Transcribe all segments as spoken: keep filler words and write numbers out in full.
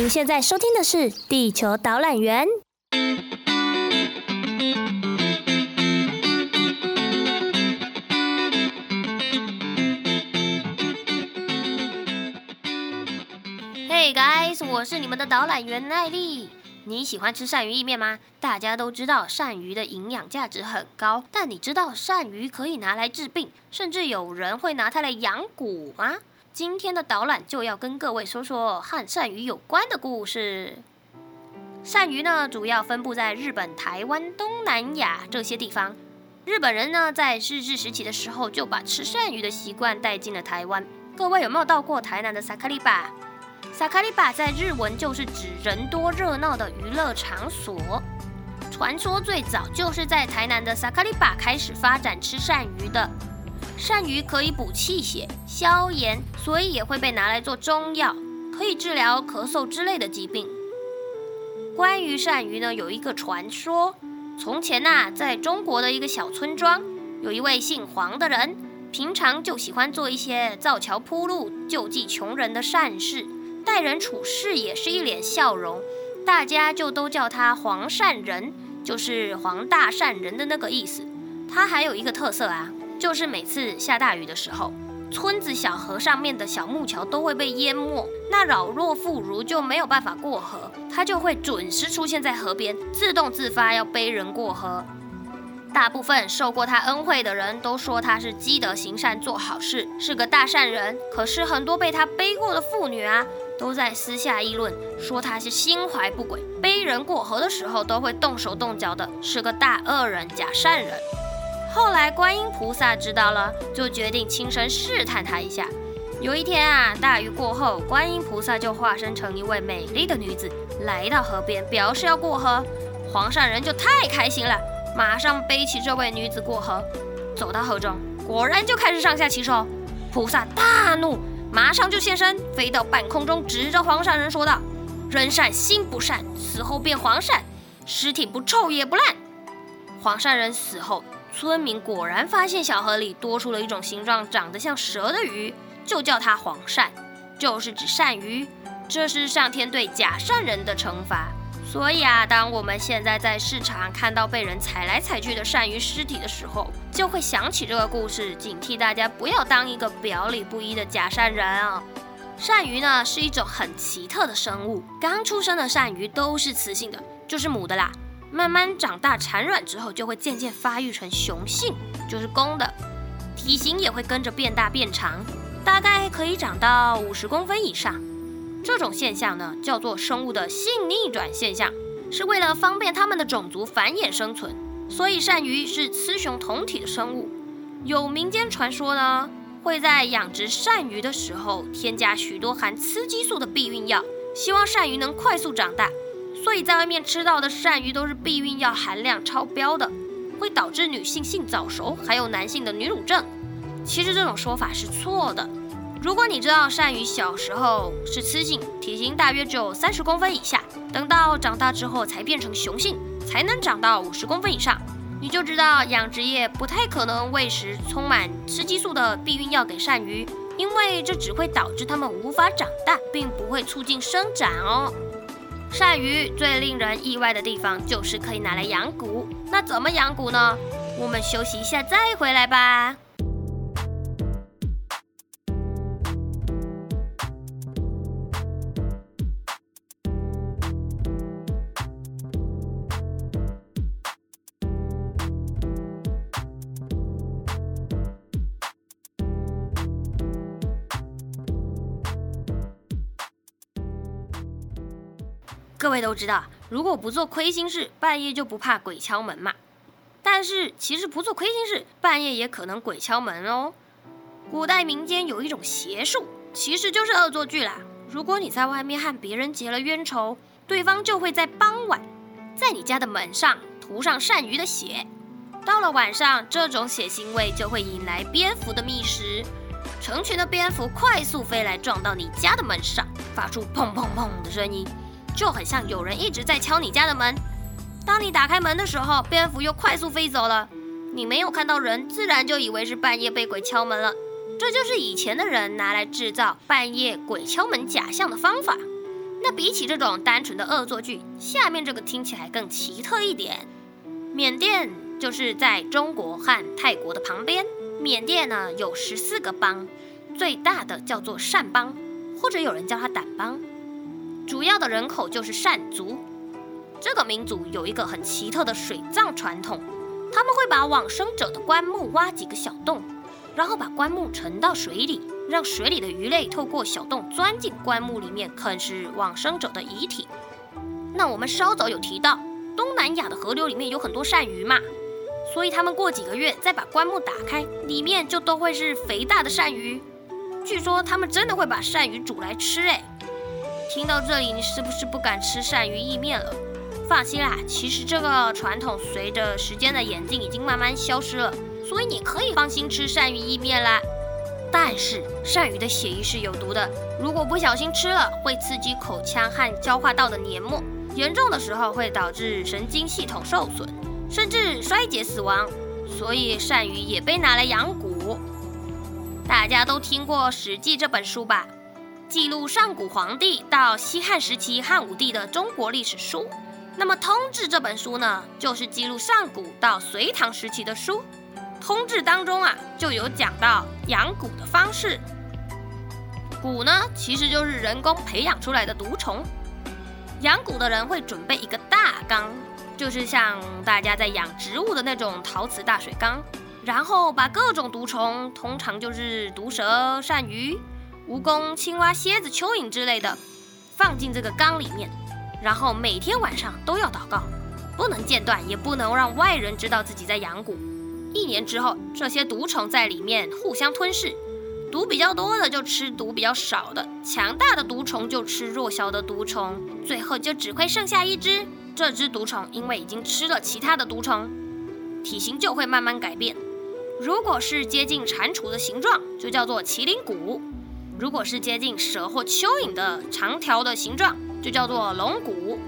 您现在收听的是《地球导览员》。Hey guys， 我是你们的导览员奈莉。你喜欢吃鳝鱼意面吗？大家都知道鳝鱼的营养价值很高，但你知道鳝鱼可以拿来治病，甚至有人会拿它来养蛊吗？今天的导览就要跟各位说说和鳝鱼有关的故事。鳝鱼呢，主要分布在日本、台湾、东南亚这些地方。日本人呢，在日治时期的时候就把吃鳝鱼的习惯带进了台湾。各位有没有到过台南的萨卡利巴？萨卡利巴在日文就是指人多热闹的娱乐场所。传说最早就是在台南的萨卡利巴开始发展吃鳝鱼的。鳝鱼可以补气血、消炎，所以也会被拿来做中药，可以治疗咳嗽之类的疾病。关于鳝鱼呢，有一个传说。从前啊，在中国的一个小村庄，有一位姓黄的人，平常就喜欢做一些造桥铺路、救济穷人的善事。待人处事也是一脸笑容，大家就都叫他黄善人，就是黄大善人的那个意思。他还有一个特色啊，就是每次下大雨的时候，村子小河上面的小木桥都会被淹没，那老弱妇孺就没有办法过河，他就会准时出现在河边，自动自发要背人过河。大部分受过他恩惠的人都说他是积德行善、做好事，是个大善人。可是很多被他背过的妇女啊，都在私下议论，说他是心怀不轨，背人过河的时候都会动手动脚的，是个大恶人、假善人。后来观音菩萨知道了，就决定亲身试探他一下。有一天啊，大雨过后，观音菩萨就化身成一位美丽的女子，来到河边，表示要过河。黄善人就太开心了，马上背起这位女子过河。走到河中，果然就开始上下其手。菩萨大怒，马上就现身，飞到半空中，指着黄善人说道：“人善心不善，死后变黄鳝，尸体不臭也不烂。”黄善人死后，村民果然发现小河里多出了一种形状长得像蛇的鱼，就叫它黄鳝，就是指鳝鱼。这是上天对假善人的惩罚。所以啊，当我们现在在市场看到被人踩来踩去的鳝鱼尸体的时候，就会想起这个故事，警惕大家不要当一个表里不一的假善人啊、哦！鳝鱼呢，是一种很奇特的生物。刚出生的鳝鱼都是雌性的，就是母的啦。慢慢长大产卵之后，就会渐渐发育成雄性，就是公的。体型也会跟着变大变长，大概可以长到五十公分以上。这种现象呢，叫做生物的性逆转现象，是为了方便它们的种族繁衍生存。所以鳝鱼是雌雄同体的生物。有民间传说呢，会在养殖鳝鱼的时候添加许多含雌激素的避孕药，希望鳝鱼能快速长大。所以在外面吃到的鳝鱼都是避孕药含量超标的，会导致女性性早熟，还有男性的女乳症。其实这种说法是错的。如果你知道鳝鱼小时候是雌性，体型大约只有三十公分以下，等到长大之后才变成雄性，才能长到五十公分以上，你就知道养殖业不太可能喂食充满雌激素的避孕药给鳝鱼，因为这只会导致它们无法长大，并不会促进生长哦。鳝鱼最令人意外的地方就是可以拿来养蛊。那怎么养蛊呢？我们休息一下再回来吧。各位都知道，如果不做亏心事，半夜就不怕鬼敲门嘛。但是其实不做亏心事，半夜也可能鬼敲门哦。古代民间有一种邪术，其实就是恶作剧啦。如果你在外面和别人结了冤仇，对方就会在傍晚在你家的门上涂上鳝鱼的血。到了晚上，这种血腥味就会引来蝙蝠的觅食，成群的蝙蝠快速飞来，撞到你家的门上，发出砰砰砰的声音，就很像有人一直在敲你家的门。当你打开门的时候，蝙蝠又快速飞走了，你没有看到人，自然就以为是半夜被鬼敲门了。这就是以前的人拿来制造半夜鬼敲门假象的方法。那比起这种单纯的恶作剧，下面这个听起来更奇特一点。缅甸就是在中国和泰国的旁边。缅甸呢有十四个邦，最大的叫做掸邦，或者有人叫它掸邦。主要的人口就是掸族。这个民族有一个很奇特的水葬传统，他们会把往生者的棺木挖几个小洞，然后把棺木沉到水里，让水里的鱼类透过小洞钻进棺木里面啃食往生者的遗体。那我们稍早有提到，东南亚的河流里面有很多鳝鱼嘛，所以他们过几个月再把棺木打开，里面就都会是肥大的鳝鱼。据说他们真的会把鳝鱼煮来吃。哎，听到这里，你是不是不敢吃鳝鱼意面了？放心啦，其实这个传统随着时间的演进已经慢慢消失了，所以你可以放心吃鳝鱼意面啦。但是鳝鱼的血液是有毒的，如果不小心吃了，会刺激口腔和消化道的黏膜，严重的时候会导致神经系统受损，甚至衰竭死亡。所以鳝鱼也被拿来养蛊。大家都听过《史记》这本书吧？记录上古皇帝到西汉时期汉武帝的中国历史书。那么《通志》这本书呢，就是记录上古到隋唐时期的书。《通志》当中啊，就有讲到养蛊的方式。蛊呢，其实就是人工培养出来的毒虫。养蛊的人会准备一个大缸，就是像大家在养植物的那种陶瓷大水缸，然后把各种毒虫，通常就是毒蛇、鳝鱼、蜈蚣、青蛙、蝎子、蚯蚓之类的，放进这个缸里面。然后每天晚上都要祷告，不能间断，也不能让外人知道自己在养蛊。一年之后，这些毒虫在里面互相吞噬，毒比较多的就吃毒比较少的，强大的毒虫就吃弱小的毒虫，最后就只会剩下一只。这只毒虫因为已经吃了其他的毒虫，体型就会慢慢改变。如果是接近蟾蜍的形状，就叫做麒麟骨；如果是接近蛇或蚯蚓的长条的形状，就叫做龙骨。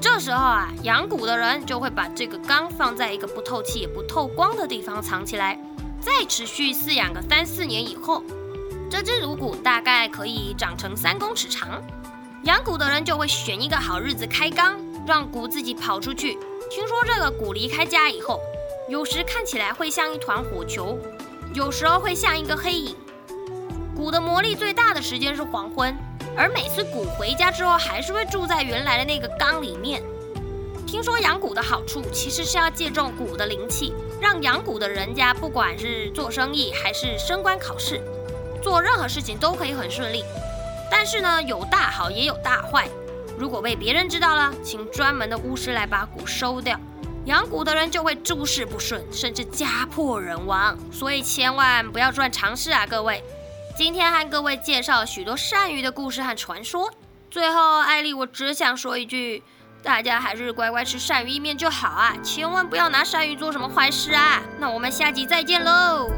这时候啊，养蛊的人就会把这个缸放在一个不透气也不透光的地方藏起来，再持续饲养个三四年以后，这只乳骨大概可以长成三公尺长。养蛊的人就会选一个好日子开缸，让蛊自己跑出去。听说这个蛊离开家以后，有时看起来会像一团火球，有时候会像一个黑影。蛊的魔力最大的时间是黄昏，而每次蛊回家之后，还是会住在原来的那个缸里面。听说养蛊的好处其实是要借重蛊的灵气，让养蛊的人家不管是做生意还是升官考试，做任何事情都可以很顺利。但是呢，有大好也有大坏，如果被别人知道了，请专门的巫师来把蛊收掉，养蛊的人就会诸事不顺，甚至家破人亡。所以千万不要乱尝试啊，各位。今天和各位介绍许多鳝鱼的故事和传说。最后，艾莉，我只想说一句，大家还是乖乖吃鳝鱼意面就好啊，千万不要拿鳝鱼做什么坏事啊。那我们下集再见喽。